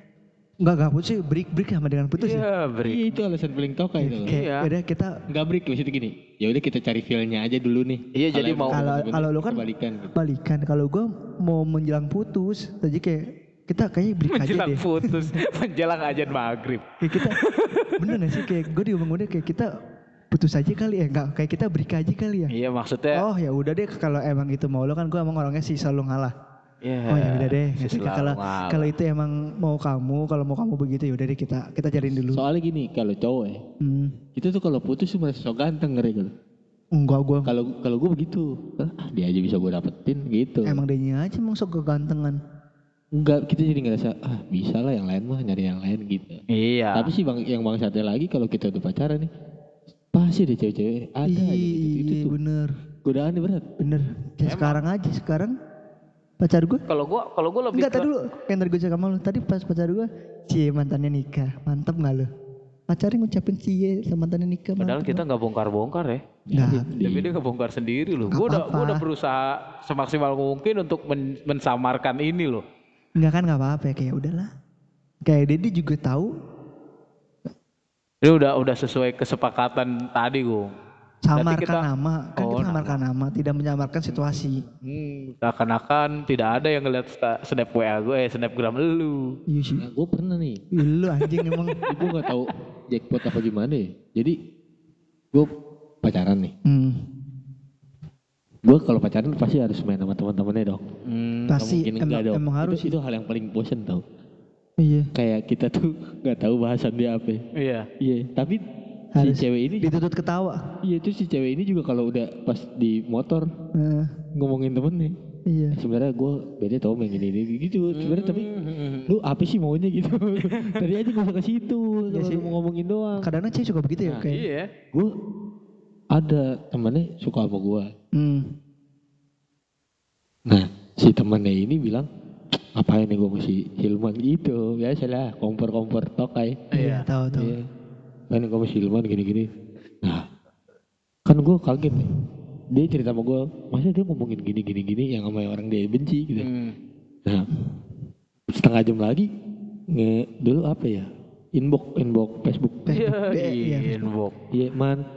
enggak enggak putus sih, break-break sama dengan putus yeah, ya. Break. Iya, break. Itu alasan paling tokai itu. Iya. Udah kita enggak break loh situ gini. Ya udah kita cari feel-nya aja dulu nih. Iya, kalo jadi mau kalau kalau lu kan balikan. Gitu. Balikan kalau gue mau menjelang putus, jadi kayak kita kayaknya break aja deh. Menjelang putus, menjelang ajan maghrib. Kayak kita, bener gak sih? Kayak gue diomong-omongnya kayak kita putus aja kali ya? Enggak, kayak kita break aja kali ya? Iya maksudnya. Oh ya udah deh kalau emang itu mau lo kan gue emang orangnya sih selalu ngalah. Yeah. Oh ya udah deh, kalau kalau itu emang mau kamu, kalau mau kamu begitu ya udah deh kita kita jalin dulu. Soalnya gini, kalau cowok ya, hmm. itu tuh kalau putus cuma sok ganteng ngeri gitu. Enggak gue. Kalau kalau gue begitu, ah dia aja bisa gue dapetin gitu. Emang dia nya aja emang sok kegantengan. Enggak, kita jadi ngerasa ah bisa lah yang lain mah nyari yang lain gitu. Iya. Tapi sih bang yang bang satu lagi kalau kita udah pacaran nih, pasti deh cewek-cewek ada Iyi, aja gitu gitu tuh. Bener. Godaan nih berat. Bener. Ya, sekarang aja sekarang. Pacar gue? Kalau gue, kalau gue lebih. Enggak, tadi dulu. Kayak gue cakap sama lu. Tadi pas pacar gue, cie mantannya nikah, mantep nggak lu? Pacarnya ngucapin cie sama mantannya nikah. Padahal kita nggak bongkar-bongkar ya. Nah, tapi dia ngebongkar sendiri loh. Gue udah, gue udah berusaha semaksimal mungkin untuk men- mensamarkan ini loh. Enggak kan, nggak apa-apa ya, kayak udahlah. Kayak Deddy juga tahu. Dia udah, udah sesuai kesepakatan tadi gue. Samarkan kita, nama, kan oh, kita samarkan nama. nama, tidak menyamarkan situasi. Hmm, seakan-akan tidak ada yang ngeliat snap W A gue, eh, snapgram lu. Iya sih. Nah, gue pernah nih. Lu anjing emang. Gue gak tahu jackpot apa gimana ya. Jadi gue pacaran nih. Hmm. Gue kalau pacaran pasti harus main sama teman-temannya dong. Hmm, pasti emang, dong. emang harus. Itu, itu hal yang paling bosen tau. Iya. Kayak kita tuh gak tahu bahasan dia apa. Iya. Iya. Tapi si cewek ini ditutut ketawa. Iya itu si cewek ini juga kalau udah pas di motor uh, ngomongin temennya. Iya. Sebenarnya gue beda tau main gini gini gitu. Sebenarnya tapi lu apa sih maunya gitu. Tadi aja gue ke situ. Iya sih. Mau ngomongin doang. Kadang-kadang cewek suka begitu ya. Nah, kayak. Iya. Gue ada temennya suka sama gue. Hmm. Nah si temennya ini bilang apain nih gue sama si Hilman gitu. Biasalah kompor-kompor tokai. Iya tahu tahu. Iya. Kan gue masih Hilman gini-gini. Nah kan gue kaget nih. Dia cerita sama gue, masa dia ngomongin gini-gini-gini yang sama orang dia benci gitu. Hmm. Nah setengah jam lagi nge, dulu apa ya, inbox inbox Facebook. Iya yeah, inbox. Iya yeah, man.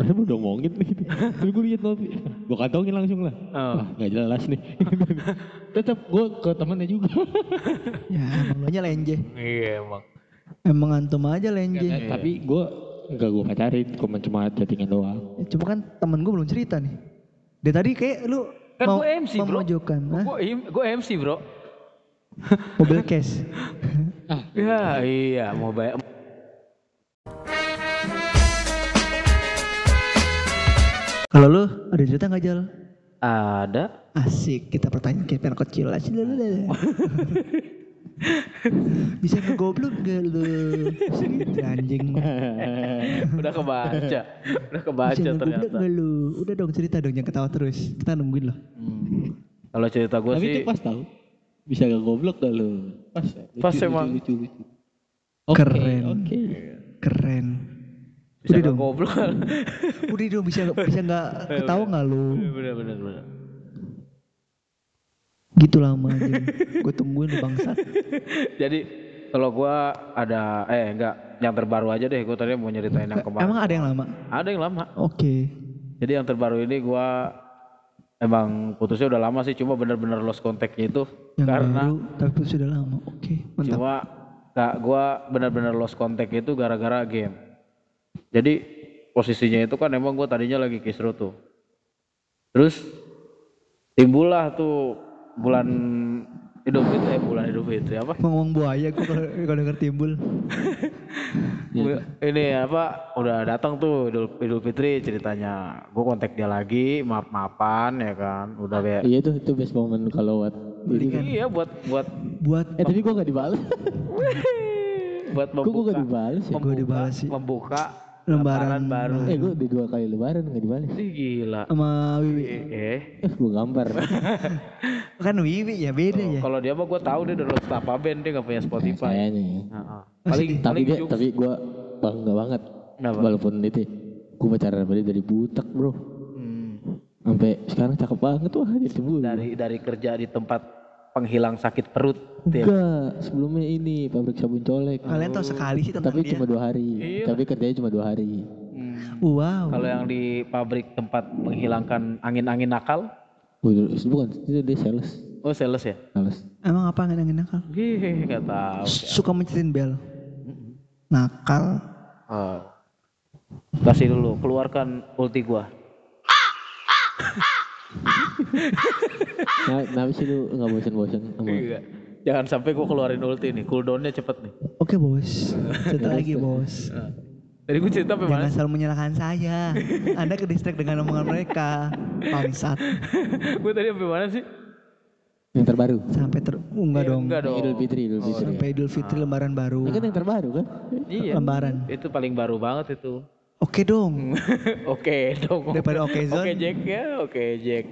Masa gue udah ngomongin gitu. Terus gue liat nopi. Gue kantongin langsung lah. Oh. Wah gak jelas nih. Tetap gue ke temannya juga. Ya emang banyak lenje. Iya emang. Emang antum aja lenje. Gak, tapi gue enggak gue pacarin, gue cuma chattingan doang. Cuma kan temen gue belum cerita nih. Dia tadi kayak lu kan mau memojokkan. Gue M C bro. Mobil cash. ah, ya iya mau bayar. Kalau lu ada cerita nggak Jal? Ada. Asik kita pertanyaan kayak anak kecil aja. Bisa ngegoblok gak lu? Segitu anjing. Udah kebaca. Udah kebaca ternyata. Bisa ngegoblok gak lu? Udah dong cerita dong, jangan ketawa terus. Kita nungguin loh. Hmm. Kalau cerita gue sih. Tapi itu pas tau. Bisa ngegoblok gak lu? Pas ya. Lucu, pas emang. Lucu, lucu, lucu. Okay, keren. Okay. Keren. Bisa udah dong. Goblok. Udah dong bisa, bisa gak ketawa gak lu? Bener-bener. Gitu lama aja, gue tungguin lu bangsat. Jadi kalau gue ada, eh enggak, yang terbaru aja deh, gue tadi mau nyeritain yang kemarin. Emang ada yang lama? Ada yang lama. Oke. Okay. Jadi yang terbaru ini gue emang putusnya udah lama sih, cuma bener-bener lost kontaknya itu. Yang karena baru, tapi putus udah lama, oke. Okay, mantap. Cuma gak, gue bener-bener lost kontaknya itu gara-gara game. Jadi posisinya itu kan emang gue tadinya lagi kisruh tuh. Terus timbullah tuh bulan Idul Fitri ya, bulan Idul Fitri apa? Ngomong buaya gue kalau denger timbul. Ini apa, udah datang tuh Idul Fitri ceritanya. Gue kontak dia lagi, maaf-maafan ya kan. Udah be- Iya tuh, itu best moment kalau buat kan? Iya buat buat buat eh tapi gue gak dibalas. Buat membuka. Gue gak dibalas ya. Gue dibalas sih. Membuka Lembaran baru. Eh gue udah dua kali lebaran gak dibalik. Ih gila. Sama Wiwi. Eh gue gambar. Kan Wiwi ya beda oh, ya. Kalau dia mah gue tahu dia download Stapabet, dia gak punya Spotify. Nah, kayaknya ya. Nah, paling, tapi paling dia, Jux. Tapi gue bangga banget. Kenapa? Walaupun itu gue pacaran sama dia dari butek bro. Hmm. Sampai sekarang cakep banget wah. Dari, dari kerja di tempat penghilang sakit perut. Enggak, sebelumnya ini pabrik sabun colek. Kalian tahu sekali sih tentang tapi dia. Tapi cuma dua hari. Iya. Tapi kerjanya cuma dua hari. Hmm. Wow. Kalau yang di pabrik tempat menghilangkan angin-angin nakal? Bukan, itu dia sales. Oh sales ya? Sales. Emang apa angin-angin nakal? Gih, nggak tahu. Suka mencetin bel. Nakal. Uh, kasih dulu, keluarkan ulti gua. Kenapa sih lu gak bosan-bosan? Iya. Jangan sampai gua keluarin ulti nih. Cooldownnya cepet nih. Oke bos. Cerita lagi bos. Tadi gua cerita apa mana? Jangan selalu menyalahkan saya. Anda ke distract dengan omongan mereka. Bangsat. Gua tadi sampai mana sih? Yang terbaru. Sampai ter... Enggak dong. Enggak dong. Idul Fitri, Idul Fitri. Sampai Idul Fitri lembaran baru. Ini kan yang terbaru kan? Iya. Lembaran. Itu paling baru banget itu. Oke dong. Oke dong. Daripada oke zone. Oke Jack ya, oke Jack.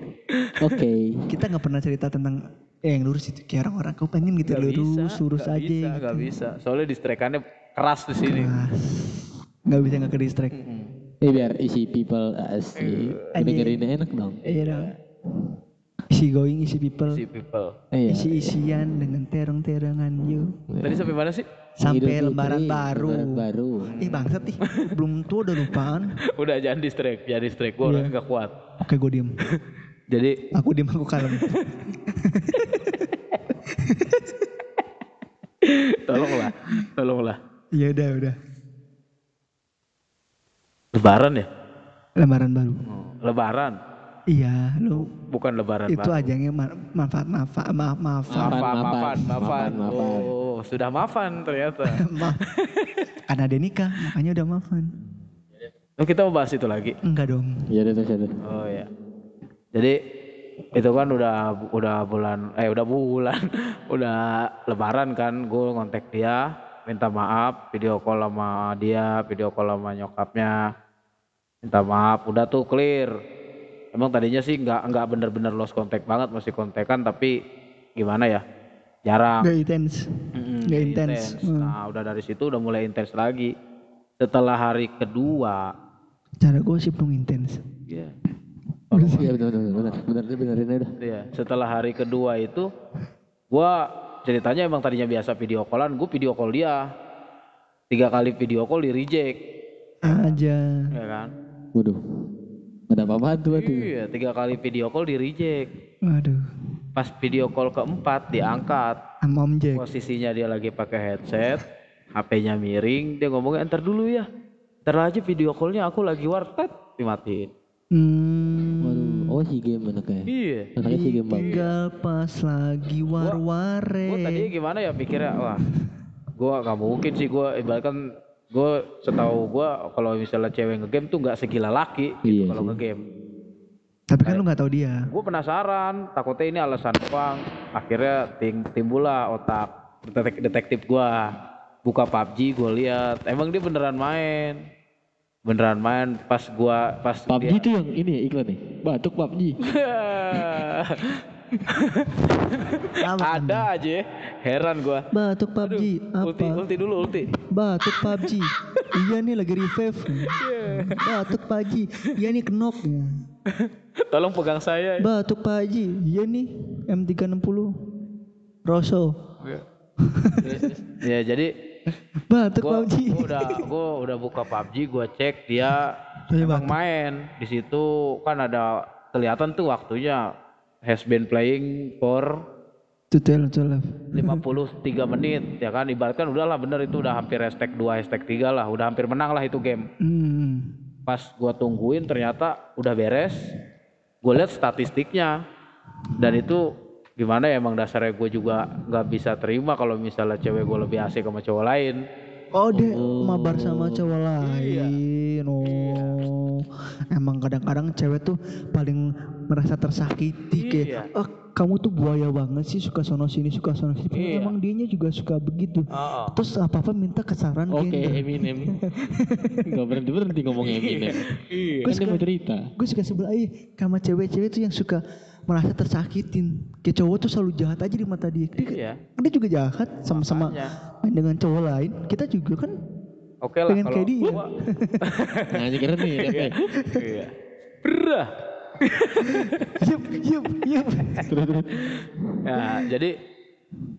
Oke. Kita gak pernah cerita tentang eh, yang lurus itu. Kayak orang-orang kau pengen gitu gak lurus, bisa, lurus gak aja. Bisa, gitu. Gak bisa. Soalnya distrekannya keras di sini. Keras. Gak bisa gak ke distrek. Mm-hmm. Eh biar isi people asli. Uh, Dengerinnya enak dong. Iya dong. Isi going, isi people. Isi people. Eh, iya, isi-isian iya. Dengan terong-terongan you. Tadi sampai mana sih? Sampai lembaran baru. Lembaran baru. Ih bangsat ih. Belum tua udah lupaan. Udah jangan distract, jangan distract. Gue orangnya gak kuat. Oke gue diem. Jadi. Aku diem, aku kalem. Tolonglah, tolonglah. Ya udah, udah. Lebaran ya? Lebaran baru. Lebaran? Iya, lu bukan lebaran itu baru. Ajangnya manfaat manfaat maaf maafan maafan maafan oh sudah maafan ternyata maaf karena ada nikah makanya udah maafan. Oh kita mau bahas itu lagi? Enggak dong. Iya itu itu. Oh ya. Jadi itu kan udah udah bulan eh udah bulan udah lebaran kan, gue ngontek dia minta maaf, video call sama dia, video call sama nyokapnya minta maaf, udah tuh clear. Emang tadinya sih nggak nggak bener-bener lost contact banget, masih kontekan tapi gimana ya jarang. Nggak intens. Nggak intens. Nah udah dari situ udah mulai intens lagi. Setelah hari kedua. Cara gosip dong intens. Iya. Bener sih bener bener bener benerin aja. Iya. Setelah hari kedua itu, gue ceritanya emang tadinya biasa video callan, gue video call dia tiga kali video call di reject. Aja. Ya kan. Waduh. Ada apa-apaan tuh waktu iya, tiga kali video call di reject. Waduh. Pas video call keempat diangkat. Sama Om Jack. Posisinya dia lagi pakai headset, H P-nya miring, dia ngomongnya entar dulu ya. Entar aja video call-nya aku lagi wartet, dimatiin. Hmm. Waduh, oh si game anaknya. Iya. Anaknya si game banget. Tinggal pas lagi war-ware. Gua, gua tadi gimana ya pikirnya, wah. Gua enggak mungkin sih gua ibaratkan gue setahu gue kalau misalnya cewek ngegame tuh nggak segila laki gitu iya kalau ngegame. Tapi kan nah, lu nggak tahu dia. Gue penasaran, takutnya ini alasan doang. Akhirnya timbullah otak detektif gue, buka P U B G gue lihat, emang dia beneran main, beneran main. Pas gue pas P U B G dia... tuh yang ini iklan nih, batuk P U B G. Ada aja heran gua. Batuk P U B G. Aduh, ulti, apa? Ulti dulu ulti. Batuk P U B G. Iya nih lagi revive. Yeah. Batuk P U B G. Iya nih knock. Tolong pegang saya. Batuk P U B G. Iya nih M tiga enam nol. Rosso. Yeah. Ya jadi batuk gua, P U B G. Gua udah gua udah buka P U B G, gua cek dia emang main. Di situ kan ada kelihatan tuh waktunya has been playing for lima puluh tiga menit ya kan, ibaratkan udahlah bener itu udah hampir hashtag dua hashtag tiga lah, udah hampir menang lah itu game. Mm. Pas gua tungguin ternyata udah beres, gua lihat statistiknya dan itu gimana ya emang dasarnya gua juga nggak bisa terima kalau misalnya cewek gua lebih asik sama cowok lain. Oh, oh deh mabar sama cowok lain. Iya. Oh. Iya. Emang kadang-kadang cewek tuh paling merasa tersakiti kayak iya. Ah, kamu tuh buaya banget sih suka sono sini suka sono sini. Iya. Emang dianya juga suka begitu. Oh. Terus apa-apa minta kesaran gender. Oke, Eminem. Enggak berhenti-berhenti ngomong Eminem. Iya. Gue suka cerita. Gue suka sebelah ih sama cewek-cewek tuh yang suka merasa tersakitin. Kayak cowok tuh selalu jahat aja di mata dia. Dia, iya. Dia juga jahat sama-sama main dengan cowok lain. Kita juga kan oke lah pengen kalau kayak dia. Nyanyi keren nih. Iya. Berah. Yup, yup, yup. Nah, jadi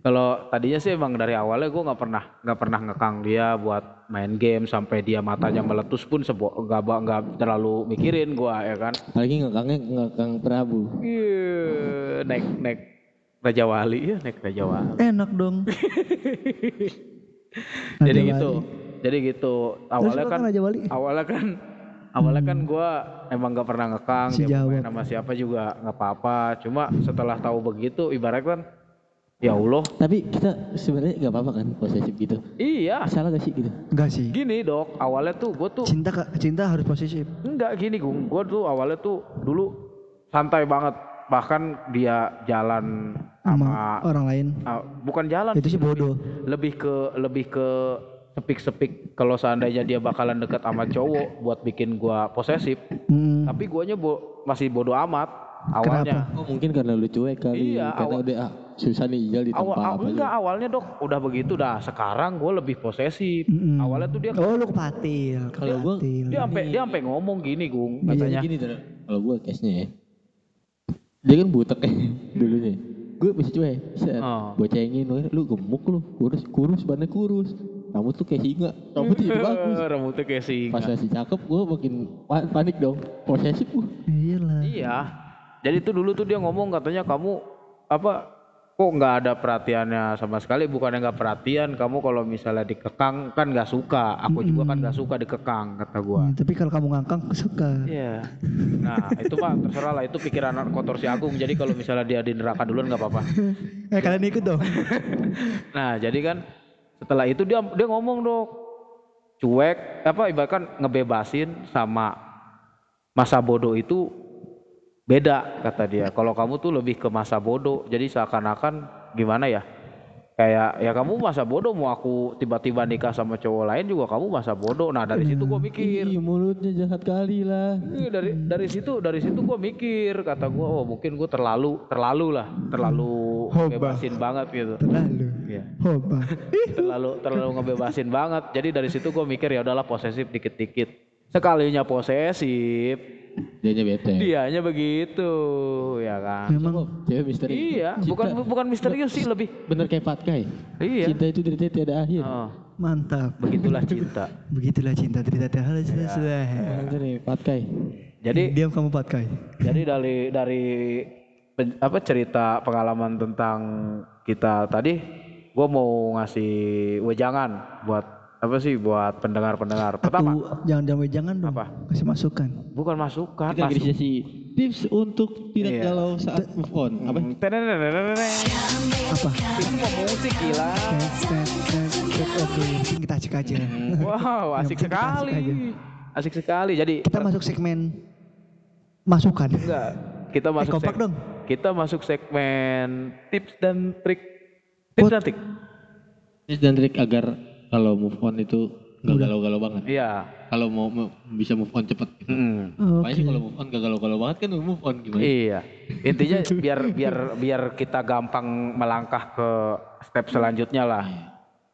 kalau tadinya sih emang dari awalnya gue nggak pernah nggak pernah ngekang dia buat main game sampai dia matanya meletus pun sebo nggak nggak terlalu mikirin gue ya kan. Lagi ngekangnya ngekang Prabu. Iya, naik naik Raja Wali ya naik Raja Wali. Enak dong. Jadi gitu, jadi gitu awalnya kan, awalnya kan awalnya kan Awalnya kan gue emang gak pernah ngekang, si dia main sama siapa juga gak apa-apa. Cuma setelah tahu begitu, ibarat kan, ya Allah. Tapi kita sebenarnya gak apa-apa kan posesif gitu? Iya. Salah gak sih gitu? Enggak sih. Gini dok, awalnya tuh gue tuh cinta cinta harus posesif. Enggak gini, gue tuh awalnya tuh dulu santai banget. Bahkan dia jalan sama, sama orang lain. Uh, bukan jalan. Itu sih bodoh. Lebih ke lebih ke sepik-sepik kalau seandainya dia bakalan dekat sama cowok buat bikin gua posesif. Hmm. Tapi guanya bo- masih bodoh amat awalnya. Kenapa? Oh, mungkin karena lu cuek kali. Iya, karena awal, udah ah, susah nih ijal di tempat awal, apa enggak aja. Awalnya dok udah begitu dah. Sekarang gua lebih posesif. Mm-hmm. Awalnya tuh dia oh lu kepatil. Kalau gua dia sampai dia sampai ngomong gini, Gung, katanya. Kalau gua case-nya ya. Dia kan butek ya dulunya. Gue masih cuek. Set. Oh. Bocengin lu gemuk lu. Kurus, kurus badannya kurus. Rambut tuh kayak singa, rambutnya itu bagus, rambutnya kayak singa. Pas masih cakep, gue makin panik dong, posesif gue. Iyalah. Iya, jadi tuh dulu tuh dia ngomong katanya kamu apa, kok nggak ada perhatiannya sama sekali, bukannya nggak perhatian, kamu kalau misalnya dikekang kan nggak suka, aku mm-hmm. juga kan nggak suka dikekang kata gue. Hmm, tapi kalau kamu ngangkang suka. Iya. Nah itu mah terserah lah, itu pikiran kotor si Agung. Jadi kalau misalnya dia di neraka duluan nggak apa-apa. Eh kalian ikut dong. Nah jadi kan. Setelah itu dia dia ngomong dok cuek apa ibaratkan ngebebasin sama masa bodoh itu beda kata dia. Kalau kamu tuh lebih ke masa bodoh, jadi seakan-akan gimana ya, kayak ya kamu masa bodoh, mau aku tiba-tiba nikah sama cowok lain juga kamu masa bodoh. Nah dari situ gue mikir ih mulutnya jahat kali lah. Dari dari situ dari situ gue mikir kata gue oh mungkin gue terlalu terlalu lah terlalu bebasin banget gitu. Terlalu. Ya. Hoba. terlalu terlalu ngebebasin banget. Jadi dari situ gue mikir ya udahlah posesif dikit-dikit. Sekalinya posesif dianya bete. Dianya begitu, ya kan. Memang cewek misterius. Iya, cinta. bukan bukan misterius sih, lebih bener kayak patkai. Iya. Cinta itu cerita tiada akhir. Oh. Mantap. Begitulah cinta. Begitulah cinta cerita tiada akhir. Ya. Sudah. Jadi patkai. Jadi diam kamu patkai. Jadi dari dari apa cerita pengalaman tentang kita tadi, gue mau ngasih wejangan buat apa sih buat pendengar-pendengar. Pertama, jangan-jangan jangan dong. Apa? Kasih masukan. Bukan masukan, kita masuk. Kasih tips untuk tidak iya. galau saat move on. Apa? Apa? Itu mau musik gila. Oke, kita cek aja. Wow, asik sekali. Asik sekali. Jadi kita masuk segmen masukan. Enggak, kita masuk kompak dong. Kita masuk segmen tips dan trik. Tips dan trik. Tips dan trik agar kalau move on itu gak galau-galau banget. Iya. Kalau mau m- bisa move on cepet gitu. Mm. Oh, makanya okay. Kalau move on gak galau-galau banget kan move on gimana? Iya. Intinya biar biar biar kita gampang melangkah ke step selanjutnya lah.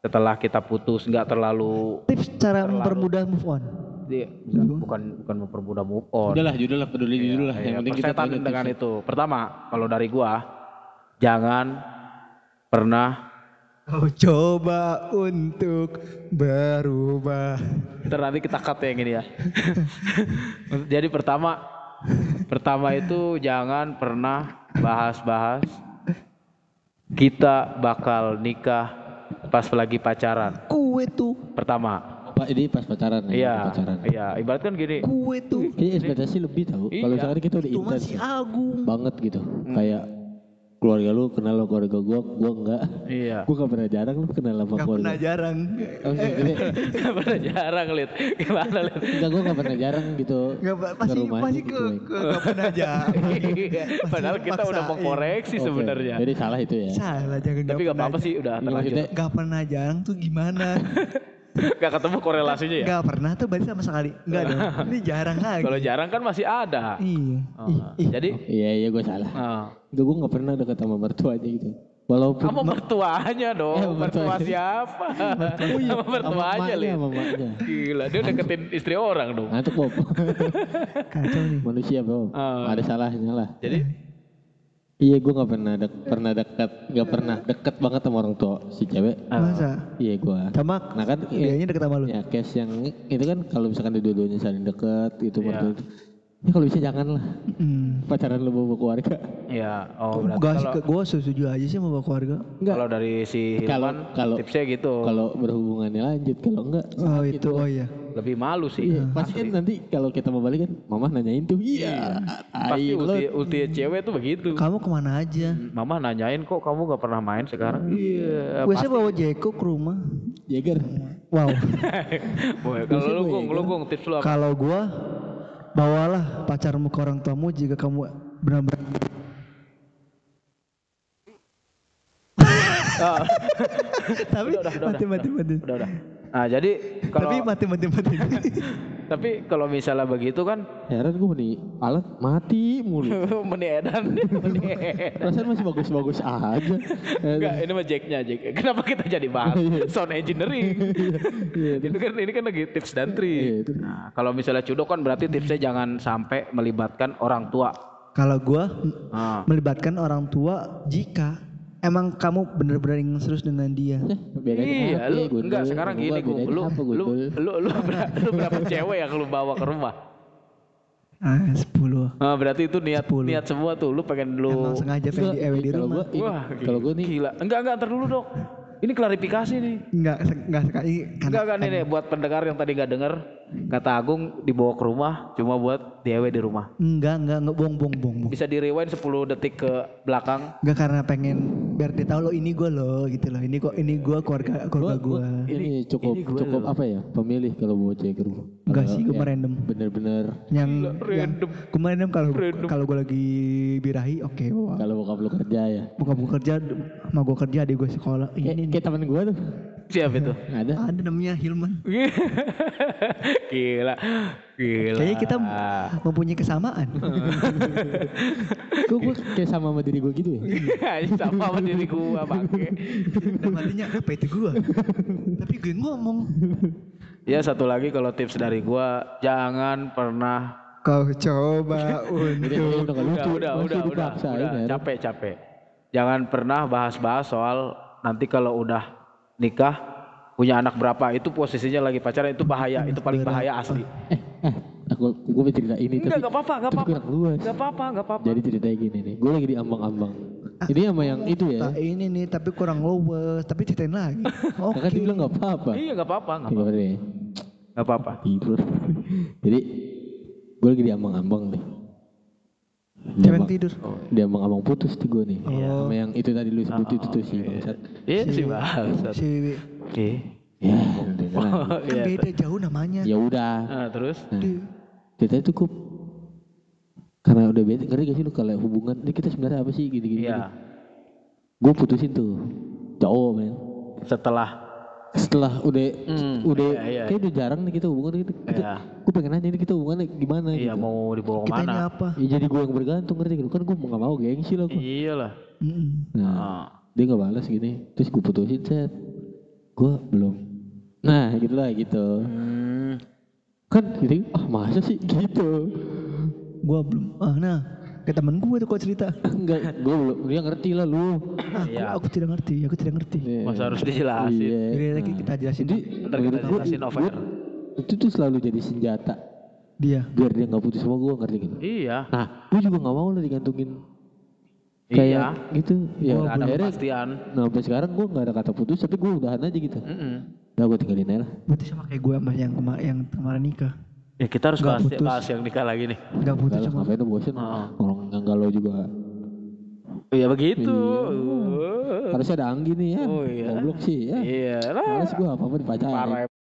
Setelah kita putus gak terlalu. Tips cara terlalu, mempermudah move on. Iya. Bukan bukan mempermudah move on. Udah lah, judul lah, peduli iya, judul lah. Iya, yang penting kita tahu dengan itu. Pertama, kalau dari gua jangan pernah kau coba untuk berubah. Ntar nanti kita cut yang ini ya. Jadi pertama, pertama itu jangan pernah bahas-bahas kita bakal nikah pas lagi pacaran. Kue tuh. Pertama. Pak ini pas pacaran. Iya. Pacaran. Iya. Ibarat kan gini. Kue tuh. Ini ekspektasi lebih tahu. Iya. Kalau sekarang kita udah intens. Masih Agung. Banget gitu. Hmm. Kayak. Keluarga lu kenal lo, keluarga gua, gua enggak. Iya. Gua gak pernah jarang lu kenal sama gak keluarga. Gak pernah jarang. Gak pernah jarang liat. Gimana liat? Enggak, gua gak pernah jarang gitu. Gak, pasti pasti gitu, ke, ke gak pernah jarang. Padahal kita paksain. Udah mengkoreksi okay. Sebenarnya. Jadi salah itu ya. Salah jangan. Tapi gak apa-apa sih udah terlanjur. Gak pernah jarang tuh gimana? Gak ketemu korelasinya ya? Gak pernah tuh berarti sama sekali. Enggak dong. Ini jarang lagi. Kalau jarang kan masih ada. Iya. Oh. Ih, jadi? Oh, iya iya gue salah. Oh. Enggak, gue gak pernah deket sama mertuanya gitu. Walaupun sama mertuanya dong. Eh, mertua siapa? Oh, iya. Sama mertuanya lihat. Gila dia deketin istri orang dong. Ngantuk Bob. Kacau nih. Manusia Bob. Oh. Ada salahnya lah. Jadi? Iya gue gak pernah dek, pernah dekat gak pernah deket banget sama orang tua si cewek. Masa? Iya gue. Sama? Nah kan dianya deket sama lu? Ya case yang itu kan kalau misalkan dua-duanya saling deket gitu. Yeah. Ya kalau bisa jangan lah. Mm. Pacaran lu bawa keluarga. Iya. Yeah. Oh berarti gak, kalau. Gue setuju aja sih bawa keluarga. Enggak. Kalau dari si Hilman tipsnya gitu. Kalau berhubungannya lanjut, kalau enggak. Oh itu gitu. Oh iya. Lebih malu sih. Iya. Pasti kan nanti kalau kita mau balik kan mama nanyain tuh. Iya. Pasti ulti, ulti cewek tuh begitu. Kamu kemana aja? Mama nanyain kok kamu gak pernah main sekarang. Iya. Biasanya bawa Jeko ke rumah. Jager. Wow. Kalau lu gong, lu gong tips lu apa? Kalau gua bawalah pacarmu ke orang tuamu jika kamu benar-benar. Tapi mati-mati-mati. Udah-udah. Nah jadi kalau tapi mati-mati-mati. Tapi kalau misalnya begitu kan heran gue meni alat mati mulu. Meni edan. Rasanya masih bagus-bagus aja. Enggak, ini mah Jacknya Jack. Kenapa kita jadi bahas sound engineering? Itu kan ini kan lagi tips dan trik. Nah kalau misalnya cudok kan berarti tipsnya jangan sampai melibatkan orang tua. Kalau gue melibatkan orang tua jika emang kamu bener-bener ingin serius dengan dia? Iya, lu enggak sekarang gini gue, lu lu lu lu berapa cewek yang lu bawa ke rumah? Ah, sepuluh. Ah, berarti itu niat niat semua tuh, lu pengen lu. Emang sengaja pengen di ewe di rumah. Wah, kalau gue nih gila. Enggak enggak ntar dulu dok. Ini klarifikasi nih. Enggak enggak sekali. Enggak kan ini buat pendengar yang tadi enggak dengar, kata Agung dibawa ke rumah cuma buat di ewe di rumah. Enggak enggak enggak bohong bohong bohong. Bisa di rewind sepuluh detik ke belakang. Enggak karena pengen biar dia tahu lo ini gue lo gitu lo ini kok ini gue keluarga keluarga gue ini cukup ini cukup loh. Apa ya pemilih kalau mau cek rumah enggak sih gue random bener-bener yang random gue random kalau kalau gue lagi birahi oke okay, wow. Kalau bokap lo kerja ya bokap gue kerja sama gue kerja adik gue sekolah ini kayak teman gue tuh siapa itu ada ada namanya Hilman. Gila gila kayaknya kita mempunyai kesamaan. Kok gue kayak sama sama diri gue gitu ya. Sama sama diri gue bangke dan artinya apa itu gue tapi gue ngomong ya. Satu lagi kalau tips dari gue jangan pernah kau coba untuk udah udah udah udah capek capek jangan pernah bahas-bahas soal nanti kalau udah nikah punya anak berapa itu posisinya lagi pacaran itu bahaya itu paling bahaya asli. Eh, eh aku gue cerita ini enggak, tapi enggak apa-apa enggak apa-apa enggak apa-apa enggak apa-apa jadi ceritanya gini nih gue lagi di ambang-ambang ah, ini sama yang itu ya ini nih tapi kurang luwes tapi ceritain lagi. Oke okay. Kakak bilang enggak apa-apa iya enggak apa-apa enggak apa-apa enggak apa-apa tidur. Jadi gue lagi di ambang-ambang nih jangan tidur. Oh, dia abang-abang putus tuh gue nih. Oh. Sama yang itu tadi lu sebut oh, itu tuh si bangsat. Iya si bangsat. Si Wiwi. Oke. Ya. Kan beda jauh namanya. Ya udah. Nah, terus? Nah, kita itu kok karena udah beda ngerti gak sih lu kalau hubungan ini kita sebenarnya apa sih gini-gini. Iya. Gue putusin tuh. Cowok men. Setelah setelah udah mm, udah iya, iya. Kayak udah jarang nih kita hubungan gitu. Iya. Gue pengen nanya ini kita hubungannya gimana iya, gitu. Iya mau dibawa ke mana? Apa? Ya jadi gue yang bergantung ngerti kan gue enggak mau gengsi lah gue. Iyalah. Mm. Nah, ah. Dia enggak balas gini. Terus gue putusin set. Gue belum. Nah, gitulah gitu. Hmm. Kan gitu. Ah, masa sih gitu. Gue belum. Ah, nah. Ke temen gue tuh kok cerita enggak gue belum dia ngerti lah lu aku, ya. aku tidak ngerti aku tidak ngerti yeah. Masa harus dijelasin yeah. Jadi lagi nah. Kita jelasin jadi ntar kita jelasin over itu tuh selalu jadi senjata dia biar dia gak putus sama gue ngerti gitu iya nah gue juga gak mau lah digantungin kayak iya. Gitu ya gak ada kepastian nah sampai sekarang gue gak ada kata putus tapi gue udahan aja gitu mm-hmm. Nah gue tinggalin aja lah berarti sama kayak gue sama yang, kema- yang kemarin nikah. Ya kita harus bahas, bahas yang nikah lagi nih. Enggak putus sama apa itu bosan. Kalau enggak galau juga. Iya begitu. Harusnya ada Anggi nih ya. Oh, iya. Goblok sih ya. Iya. Males gua apa-apa dipacarin.